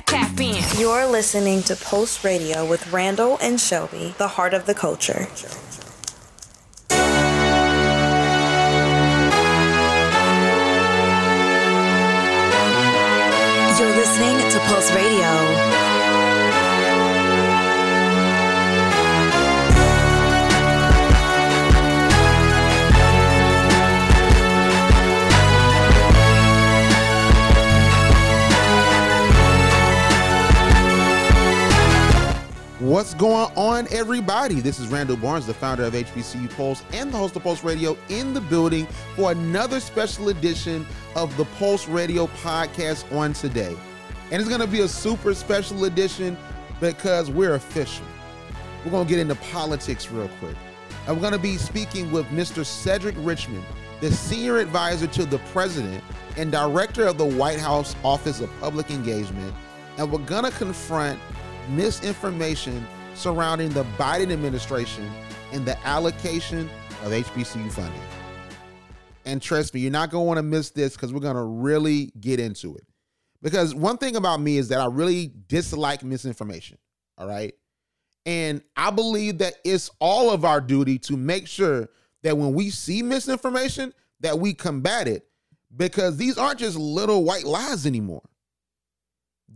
tap in. You're listening to Pulse Radio with Randall and Shelby, the heart of the culture. You're listening to Pulse Radio. What's going on, everybody? This is Randall Barnes, the founder of HBCU Pulse and the host of Pulse Radio, in the building for another special edition of the Pulse Radio podcast on today. And it's going to be a super special edition because we're official. We're going to get into politics real quick. I'm going to be speaking with Mr. Cedric Richmond, the senior advisor to the president and director of the White House Office of Public Engagement. And we're going to confront misinformation surrounding the Biden administration and the allocation of HBCU funding. And trust me, you're not going to want to miss this because we're going to really get into it. Because one thing about me is that I really dislike misinformation, all right? And I believe that it's all of our duty to make sure that when we see misinformation, that we combat it, because these aren't just little white lies anymore.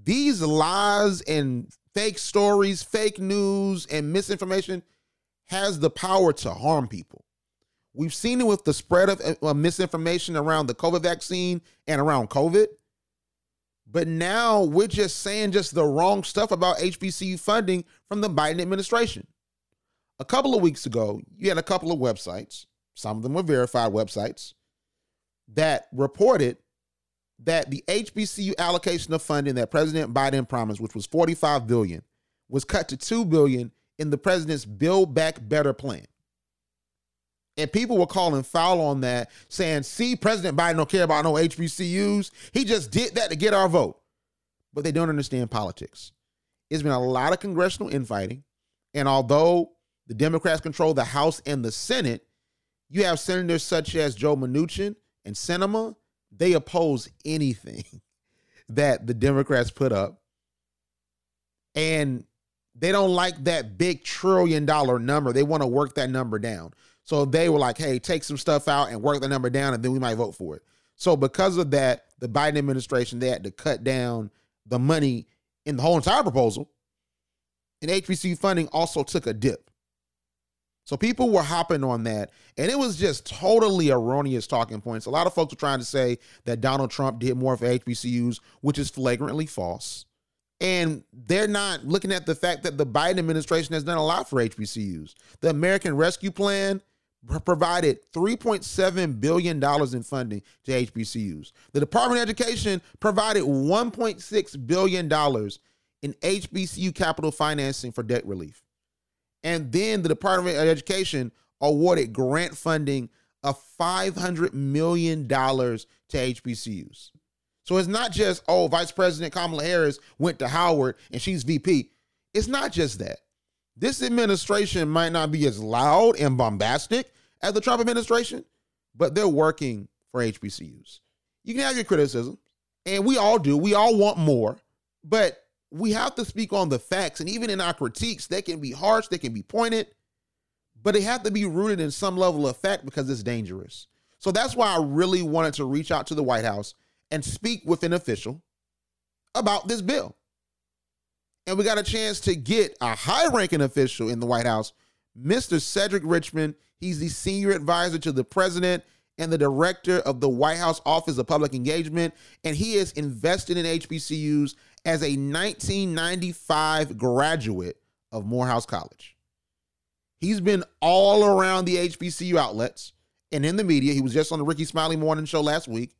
These lies and fake stories, fake news, and misinformation has the power to harm people. We've seen it with the spread of misinformation around the COVID vaccine and around COVID. But now we're just saying just the wrong stuff about HBCU funding from the Biden administration. A couple of weeks ago, you had a couple of websites, some of them were verified websites, that reported that the HBCU allocation of funding that President Biden promised, which was $45 billion, was cut to $2 billion in the president's Build Back Better plan. And people were calling foul on that, saying, see, President Biden don't care about no HBCUs. He just did that to get our vote. But they don't understand politics. It's been a lot of congressional infighting. And although the Democrats control the House and the Senate, you have senators such as Joe Manchin and Sinema. They oppose anything that the Democrats put up. And they don't like that big $1 trillion number. They want to work that number down. So they were like, hey, take some stuff out and work the number down, and then we might vote for it. So because of that, the Biden administration, they had to cut down the money in the whole entire proposal. And HBCU funding also took a dip. So people were hopping on that, and it was just totally erroneous talking points. A lot of folks were trying to say that Donald Trump did more for HBCUs, which is flagrantly false. And they're not looking at the fact that the Biden administration has done a lot for HBCUs. The American Rescue Plan provided $3.7 billion in funding to HBCUs. The Department of Education provided $1.6 billion in HBCU capital financing for debt relief. And then the Department of Education awarded grant funding of $500 million to HBCUs. So it's not just, oh, Vice President Kamala Harris went to Howard and she's VP. It's not just that. This administration might not be as loud and bombastic as the Trump administration, but they're working for HBCUs. You can have your criticisms, and we all do. We all want more, but we have to speak on the facts, and even in our critiques, they can be harsh, they can be pointed, but they have to be rooted in some level of fact because it's dangerous. So that's why I really wanted to reach out to the White House and speak with an official about this bill. And we got a chance to get a high-ranking official in the White House, Mr. Cedric Richmond. He's the senior advisor to the president and the director of the White House Office of Public Engagement, and he is invested in HBCUs as a 1995 graduate of Morehouse College. He's been all around the HBCU outlets and in the media. He was just on the Ricky Smiley Morning Show last week,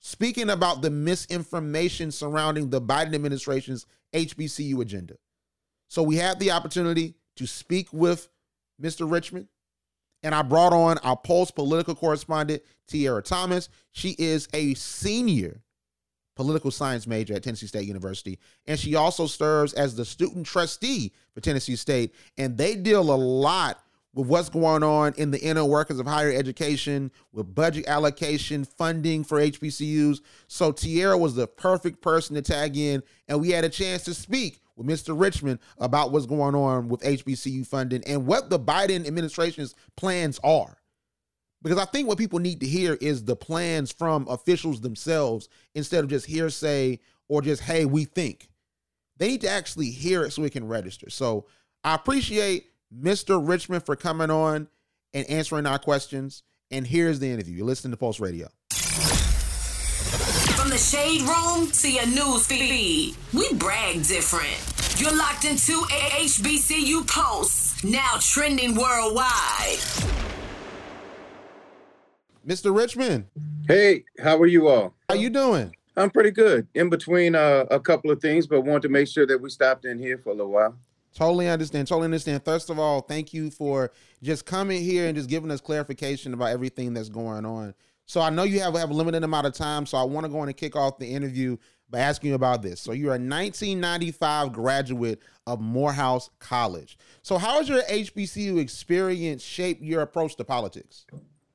speaking about the misinformation surrounding the Biden administration's HBCU agenda. So we had the opportunity to speak with Mr. Richmond, and I brought on our Pulse political correspondent, Tiara Thomas. She is a senior political science major at Tennessee State University. And she also serves as the student trustee for Tennessee State. And they deal a lot with what's going on in the inner workings of higher education, with budget allocation, funding for HBCUs. So Tiara was the perfect person to tag in, and we had a chance to speak with Mr. Richmond about what's going on with HBCU funding and what the Biden administration's plans are. Because I think what people need to hear is the plans from officials themselves instead of just hearsay or just, hey, we think. They need to actually hear it so it can register. So I appreciate Mr. Richmond for coming on and answering our questions. And here's the interview. You're listening to Pulse Radio. From the shade room to your news feed, we brag different. You're locked into HBCU Pulse, now trending worldwide. Mr. Richmond. Hey, how are you all? How you doing? I'm pretty good. In between a couple of things, but wanted to make sure that we stopped in here for a little while. Totally understand. First of all, thank you for just coming here and just giving us clarification about everything that's going on. So I know you have a limited amount of time, so I want to go on and kick off the interview by asking you about this. So you're a 1995 graduate of Morehouse College. So how has your HBCU experience shaped your approach to politics?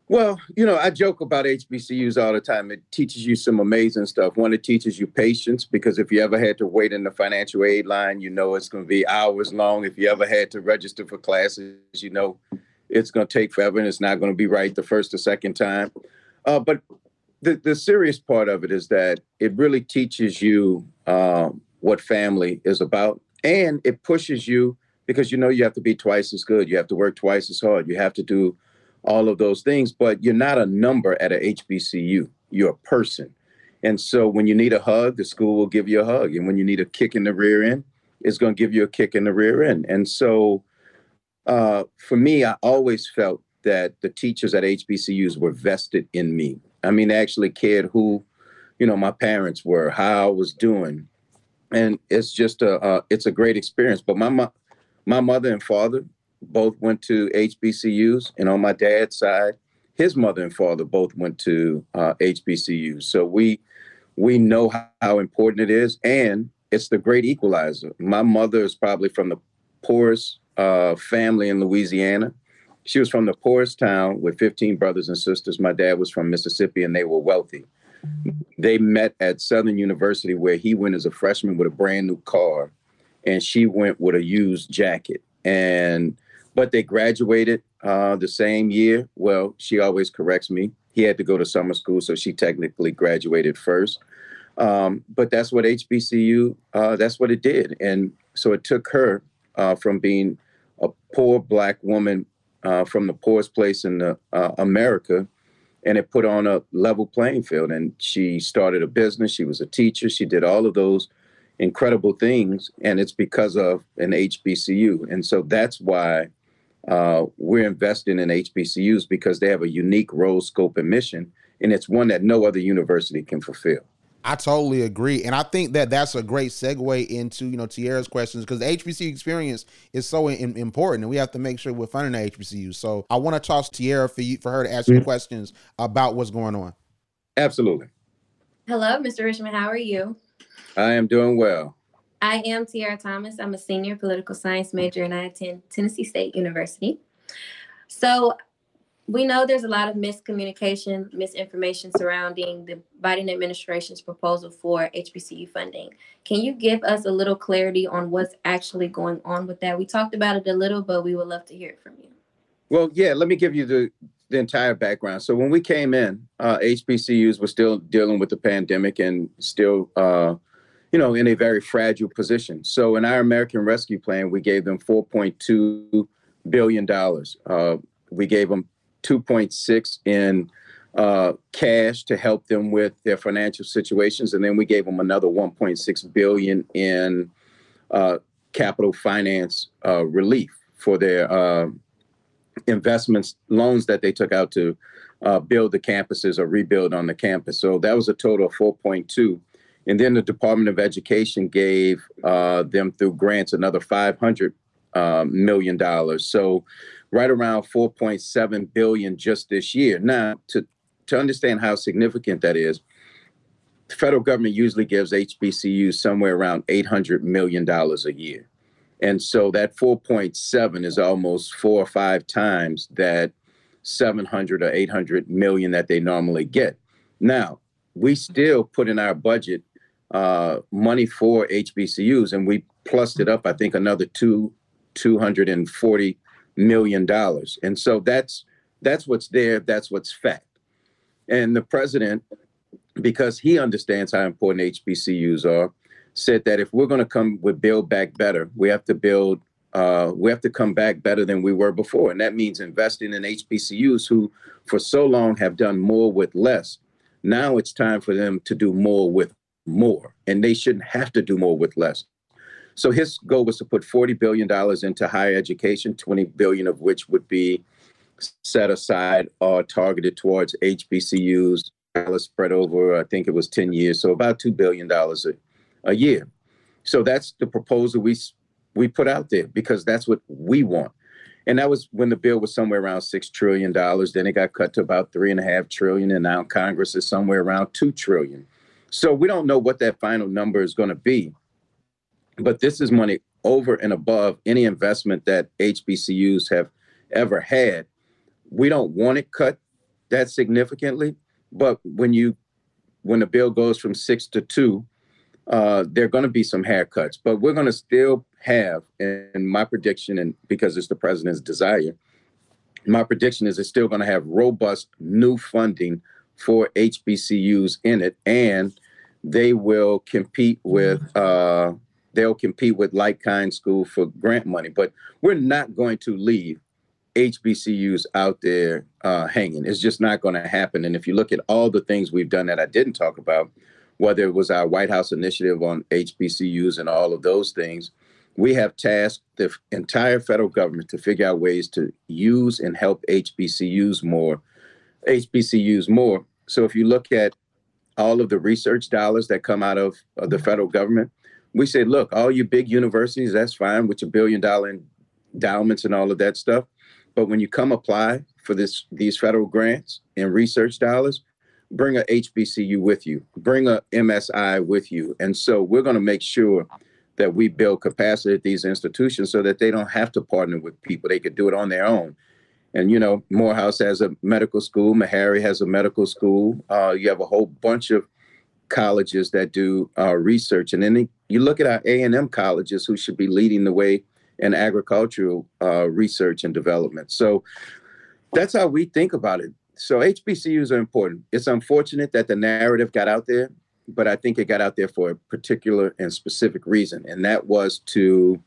Well, you know, I joke about HBCUs all the time. It teaches you some amazing stuff. One, it teaches you patience, because if you ever had to wait in the financial aid line, you know it's going to be hours long. If you ever had to register for classes, you know it's going to take forever and it's not going to be right the first or second time. But the serious part of it is that it really teaches you what family is about, and it pushes you because, you know, you have to be twice as good. You have to work twice as hard. You have to do all of those things, but you're not a number at a HBCU. You're a person. And so when you need a hug, the school will give you a hug. And when you need a kick in the rear end, it's going to give you a kick in the rear end. And so for me, I always felt that the teachers at HBCUs were vested in me. I mean, they actually cared who, you know, my parents were, how I was doing. And it's just it's a great experience. But my mother and father both went to HBCUs, and on my dad's side, his mother and father both went to HBCUs. So we know how important it is, and it's the great equalizer. My mother is probably from the poorest family in Louisiana. She was from the poorest town with 15 brothers and sisters. My dad was from Mississippi, and they were wealthy. They met at Southern University, where he went as a freshman with a brand new car, and she went with a used jacket. But they graduated the same year. Well, she always corrects me. He had to go to summer school, so she technically graduated first. But that's what HBCU, that's what it did. And so it took her from being a poor Black woman from the poorest place in America, and it put on a level playing field. And she started a business. She was a teacher. She did all of those incredible things, and it's because of an HBCU. And so that's why we're investing in HBCUs, because they have a unique role, scope, and mission, and it's one that no other university can fulfill. I totally agree. And I think that that's a great segue into, you know, Tiara's questions, because the HBCU experience is so important, and we have to make sure we're funding the HBCU. So I want to toss Tiara for her to ask you questions about what's going on. Absolutely. Hello, Mr. Richmond. How are you? I am doing well. I am Tiara Thomas. I'm a senior political science major, and I attend Tennessee State University. So we know there's a lot of miscommunication, misinformation surrounding the Biden administration's proposal for HBCU funding. Can you give us a little clarity on what's actually going on with that? We talked about it a little, but we would love to hear it from you. Well, yeah, let me give you the entire background. So when we came in, HBCUs were still dealing with the pandemic and still you know, in a very fragile position. So in our American Rescue Plan, we gave them $4.2 billion. We gave them 2.6 in cash to help them with their financial situations. And then we gave them another 1.6 billion in capital finance relief for their investments, loans that they took out to build the campuses or rebuild on the campus. So that was a total of 4.2. And then the Department of Education gave them through grants another $500 million. So right around $4.7 billion just this year. Now, to understand how significant that is, the federal government usually gives HBCUs somewhere around $800 million a year. And so that 4.7 is almost 4 or 5 times that 700 or 800 million that they normally get. Now, we still put in our budget money for HBCUs, and we plussed it up, I think, another $240 million. And so that's what's there. That's what's fact. And the president, because he understands how important HBCUs are, said that if we're going to come with Build Back Better, we have to come back better than we were before. And that means investing in HBCUs who for so long have done more with less. Now it's time for them to do more with more, and they shouldn't have to do more with less. So his goal was to put $40 billion into higher education, $20 billion of which would be set aside or targeted towards HBCUs, spread over, I think it was 10 years, so about $2 billion a year. So that's the proposal we put out there because that's what we want. And that was when the bill was somewhere around $6 trillion. Then it got cut to about $3.5 trillion, and now Congress is somewhere around $2 trillion. So we don't know what that final number is going to be, but this is money over and above any investment that HBCUs have ever had. We don't want it cut that significantly, but when the bill goes from 6 to 2, there are going to be some haircuts, but we're going to still have, and my prediction, and because it's the president's desire, my prediction is it's still going to have robust new funding for HBCUs in it, and they will compete with like-kind school for grant money. But we're not going to leave HBCUs out there hanging. It's just not going to happen. And if you look at all the things we've done that I didn't talk about, whether it was our White House Initiative on HBCUs and all of those things, we have tasked the entire federal government to figure out ways to use and help HBCUs more. So if you look at all of the research dollars that come out of the federal government, we say, look, all you big universities, that's fine with your $1 billion endowments and all of that stuff. But when you come apply for these federal grants and research dollars, bring a HBCU with you, bring a MSI with you. And so we're going to make sure that we build capacity at these institutions so that they don't have to partner with people. They could do it on their own. And, you know, Morehouse has a medical school. Meharry has a medical school. You have a whole bunch of colleges that do research. And then you look at our A&M colleges who should be leading the way in agricultural research and development. So that's how we think about it. So HBCUs are important. It's unfortunate that the narrative got out there, but I think it got out there for a particular and specific reason. And that was to,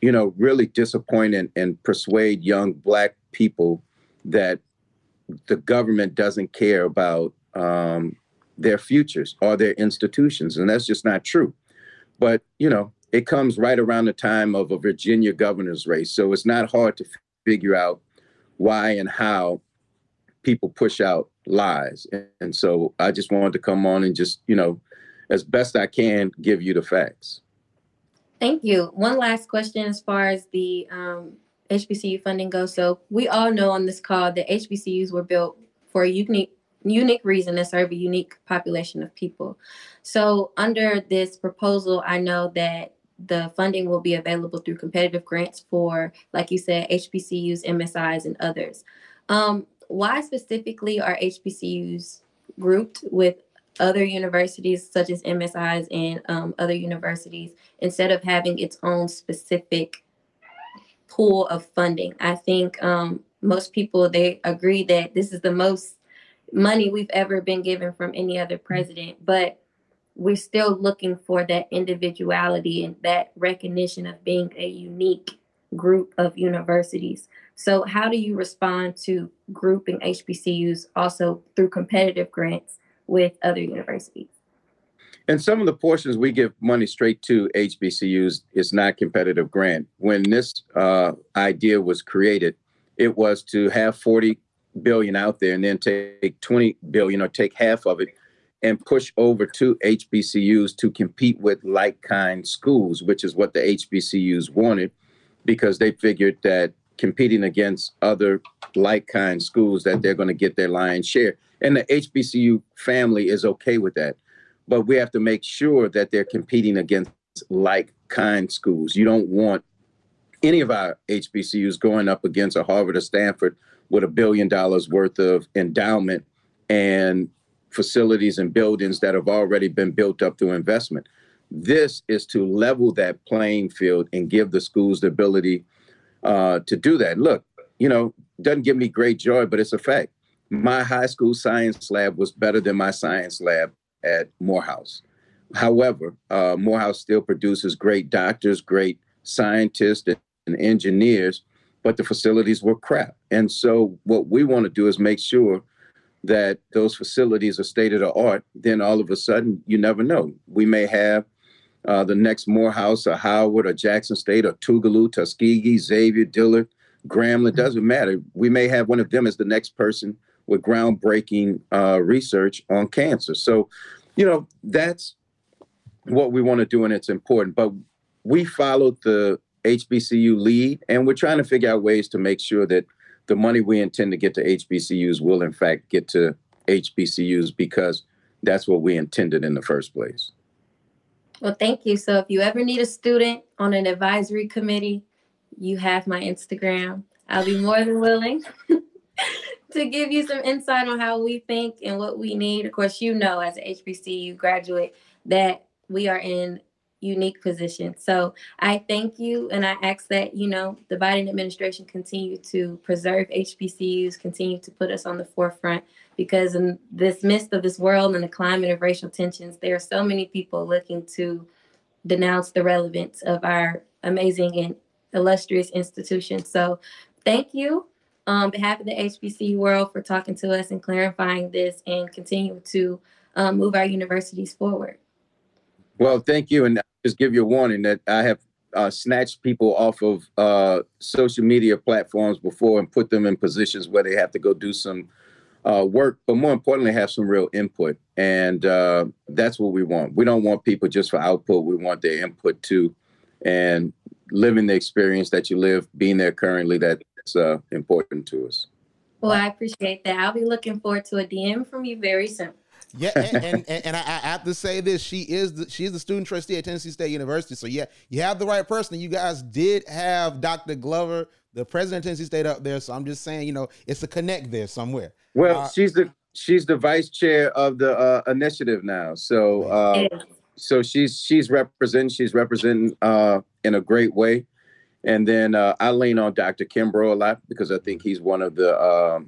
really disappoint and persuade young Black people that the government doesn't care about their futures or their institutions. And that's just not true. But, it comes right around the time of a Virginia governor's race. So it's not hard to figure out why and how people push out lies. And so I just wanted to come on and just, as best I can, give you the facts. Thank you. One last question as far as the HBCU funding goes. So we all know on this call that HBCUs were built for a unique reason to serve a unique population of people. So under this proposal, I know that the funding will be available through competitive grants for, like you said, HBCUs, MSIs, and others. Why specifically are HBCUs grouped with other universities such as MSIs and other universities instead of having its own specific pool of funding? I think most people, they agree that this is the most money we've ever been given from any other president, but we're still looking for that individuality and that recognition of being a unique group of universities. So how do you respond to grouping HBCUs also through competitive grants with other universities? And some of the portions we give money straight to HBCUs is not competitive grant. When this idea was created, it was to have $40 billion out there and then take $20 billion or take half of it and push over to HBCUs to compete with like-kind schools, which is what the HBCUs wanted, because they figured that competing against other like-kind schools that they're going to get their lion's share. And the HBCU family is okay with that. But we have to make sure that they're competing against like kind schools. You don't want any of our HBCUs going up against a Harvard or Stanford with $1 billion worth of endowment and facilities and buildings that have already been built up through investment. This is to level that playing field and give the schools the ability to do that. Look, you know, doesn't give me great joy, but it's a fact. My high school science lab was better than my science lab at Morehouse. However, Morehouse still produces great doctors, great scientists and engineers, but the facilities were crap. And so what we want to do is make sure that those facilities are state of the art. Then all of a sudden, you never know. We may have the next Morehouse or Howard or Jackson State or Tougaloo, Tuskegee, Xavier, Dillard, Grambling, doesn't matter. We may have one of them as the next person with groundbreaking research on cancer. So, you know, that's what we want to do, and it's important. But we followed the HBCU lead, and we're trying to figure out ways to make sure that the money we intend to get to HBCUs will, in fact, get to HBCUs, because that's what we intended in the first place. Well, thank you. So if you ever need a student on an advisory committee, you have my Instagram. I'll be more than willing to give you some insight on how we think and what we need. Of course, you know, as an HBCU graduate, that we are in unique position. So I thank you, and I ask that, you know, the Biden administration continue to preserve HBCUs, continue to put us on the forefront, because in this midst of this world and the climate of racial tensions, there are so many people looking to denounce the relevance of our amazing and illustrious institution. So thank you on behalf of the HBCU world for talking to us and clarifying this, and continue to move our universities forward. Well, thank you. And I'll just give you a warning that I have snatched people off of social media platforms before and put them in positions where they have to go do some work, but more importantly, have some real input. And that's what we want. We don't want people just for output. We want their input too. And living the experience that you live, being there currently, that's important to us. Well, I appreciate that. I'll be looking forward to a DM from you very soon. Yeah, and I have to say this: she is the student trustee at Tennessee State University. So yeah, you have the right person. You guys did have Dr. Glover, the president of Tennessee State, up there. So I'm just saying, you know, it's a connect there somewhere. Well, she's the vice chair of the initiative now. So so she's representing in a great way. And then I lean on Dr. Kimbrough a lot, because I think he's one of the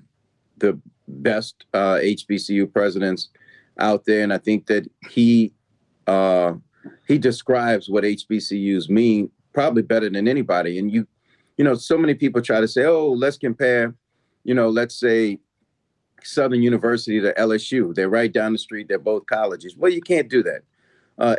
best HBCU presidents out there. And I think that he describes what HBCUs mean probably better than anybody. And you know, so many people try to say, oh, let's compare, you know, let's say Southern University to LSU. They're right down the street. They're both colleges. Well, you can't do that.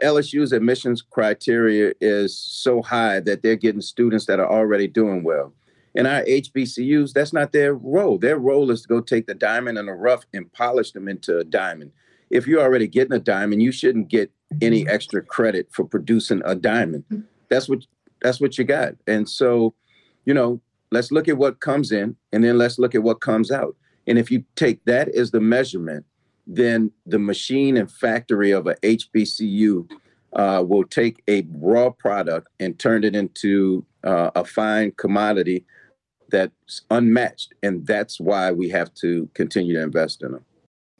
LSU's admissions criteria is so high that they're getting students that are already doing well. And our HBCUs, that's not their role. Their role is to go take the diamond and the rough and polish them into a diamond. If you're already getting a diamond, you shouldn't get any extra credit for producing a diamond. That's what you got. And so, you know, let's look at what comes in, and then let's look at what comes out. And if you take that as the measurement, then the machine and factory of a HBCU will take a raw product and turn it into a fine commodity that's unmatched. And that's why we have to continue to invest in them.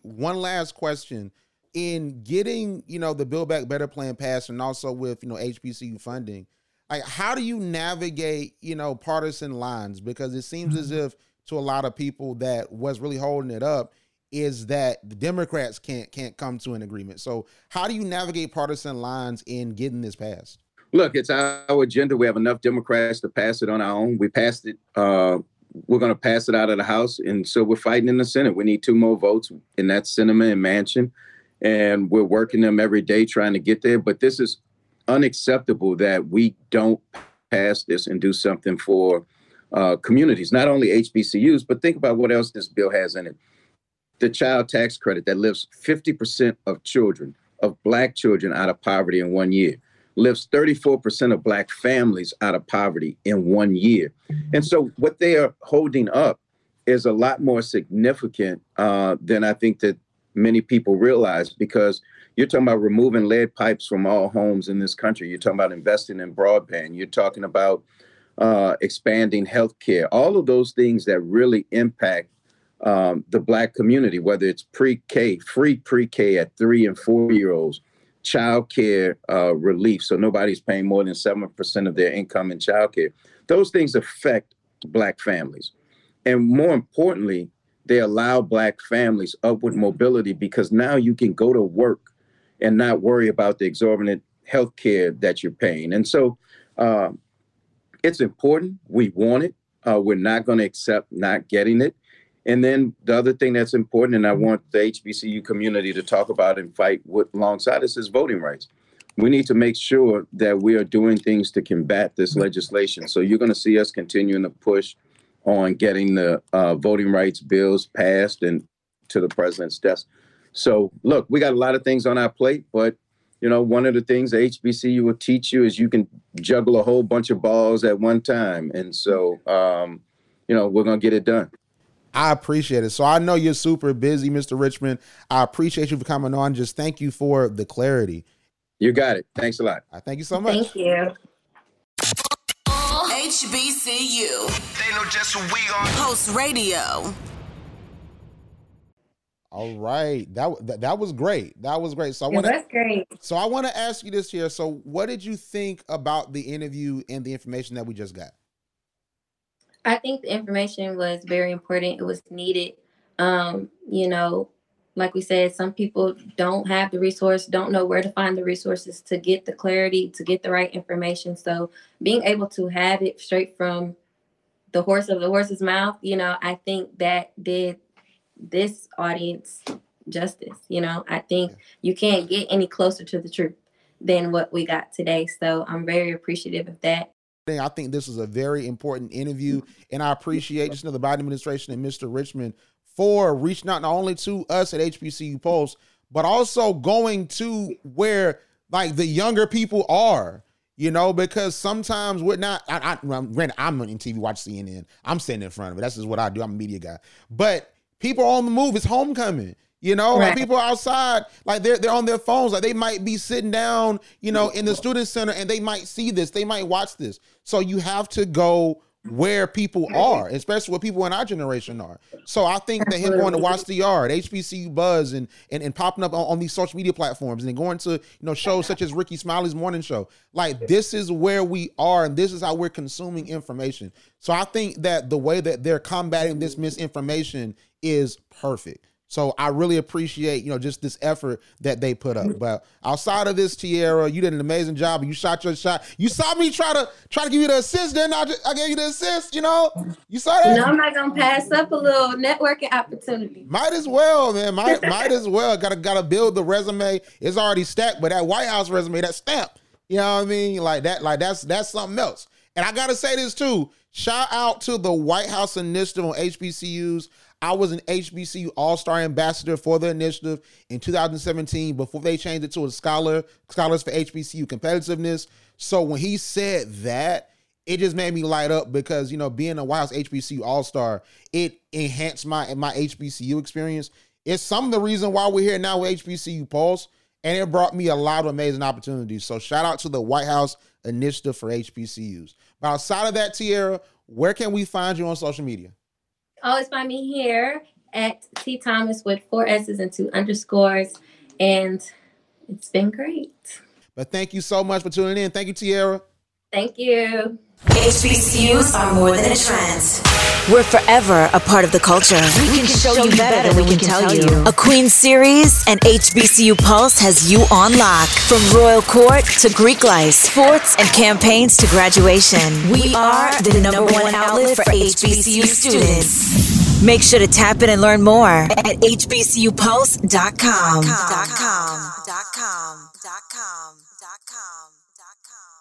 One last question. In getting, you know, the Build Back Better plan passed, and also with, you know, HBCU funding, like, how do you navigate, you know, partisan lines? Because it seems as if to a lot of people that was really holding it up is that the Democrats can't come to an agreement. So how do you navigate partisan lines in getting this passed? Look, it's our agenda. We have enough Democrats to pass it on our own. We passed it. We're going to pass it out of the House. And so we're fighting in the Senate. We need 2 more votes, and that's Sinema and Manchin. And we're working them every day trying to get there. But this is unacceptable that we don't pass this and do something for communities, not only HBCUs, but think about what else this bill has in it. The child tax credit that lifts 50% of children, of Black children, out of poverty in 1 year. Lifts 34% of Black families out of poverty in 1 year. And so what they are holding up is a lot more significant than I think that many people realize, because You're talking about removing lead pipes from all homes in this country. You're talking about investing in broadband. You're talking about expanding healthcare. All of those things that really impact the Black community, whether it's pre-K, free pre-K at 3 and 4 year olds, child care relief, so nobody's paying more than 7% of their income in child care. Those things affect Black families. And more importantly, they allow Black families upward mobility, because now you can go to work and not worry about the exorbitant health care that you're paying. And so it's important. We want it. We're not going to accept not getting it. And then the other thing that's important, and I want the HBCU community to talk about and fight with alongside us, is voting rights. We need to make sure that we are doing things to combat this legislation. So you're going to see us continuing to push on getting the voting rights bills passed and to the president's desk. So, look, we got a lot of things on our plate, but, you know, one of the things the HBCU will teach you is you can juggle a whole bunch of balls at one time. And so, you know, we're going to get it done. I appreciate it. So I know you're super busy, Mr. Richmond. I appreciate you for coming on. Just thank you for the clarity. You got it. Thanks a lot. I thank you so much. Thank you. HBCU. They know just who we are. Pulse Radio. All right. That was great. That was great. So that's great. So I want to ask you this here. So what did you think about the interview and the information that we just got? I think the information was very important. It was needed. You know, like we said, some people don't have the resource, don't know where to find the resources to get the clarity, to get the right information. So being able to have it straight from the horse of the horse's mouth, you know, I think that did this audience justice. You know, I think you can't get any closer to the truth than what we got today. So I'm very appreciative of that. I think this is a very important interview, and I appreciate just the Biden administration and Mr. Richmond for reaching out not only to us at HBCU Pulse, but also going to where like the younger people are, you know, because sometimes we're not, I'm on TV, watch CNN. I'm sitting in front of it. That's just what I do. I'm a media guy, but people are on the move. It's homecoming. You know, right. Like people outside, like they're on their phones, like they might be sitting down, you know, in the student center, and they might see this, they might watch this. So you have to go where people are, especially where people in our generation are. So I think that him going to Watch the Yard, HBCU Buzz, and popping up on these social media platforms, and then going to, you know, shows such as Ricky Smiley's Morning Show, like this is where we are, and this is how we're consuming information. So I think that the way that they're combating this misinformation is perfect. So I really appreciate, you know, just this effort that they put up. But outside of this, Tiara, you did an amazing job. You shot your shot. You saw me try to give you the assist, then I gave you the assist, you know? You saw that? No, I'm not going to pass up a little networking opportunity. Might as well, man. Might as well. Got to build the resume. It's already stacked, but that White House resume, that stamp, you know what I mean? Like that, like that's something else. And I got to say this too. Shout out to the White House Initiative on HBCUs. I was an HBCU All-Star Ambassador for the initiative in 2017 before they changed it to a Scholars for HBCU Competitiveness. So when he said that, it just made me light up because, you know, being a White House HBCU All-Star, it enhanced my HBCU experience. It's some of the reason why we're here now with HBCU Pulse, and it brought me a lot of amazing opportunities. So shout out to the White House Initiative for HBCUs. But outside of that, Tiara, where can we find you on social media? Always find me here at T Thomas with 4 S's and 2 underscores. And it's been great. But thank you so much for tuning in. Thank you, Tiara. Thank you. HBCUs are more than a trend. We're forever a part of the culture. We can show you better than we can tell you. A Queen series and HBCU Pulse has you on lock. From royal court to Greek life, sports and campaigns to graduation. We are the number one outlet for HBCU students. Make sure to tap in and learn more at hbcupulse.com.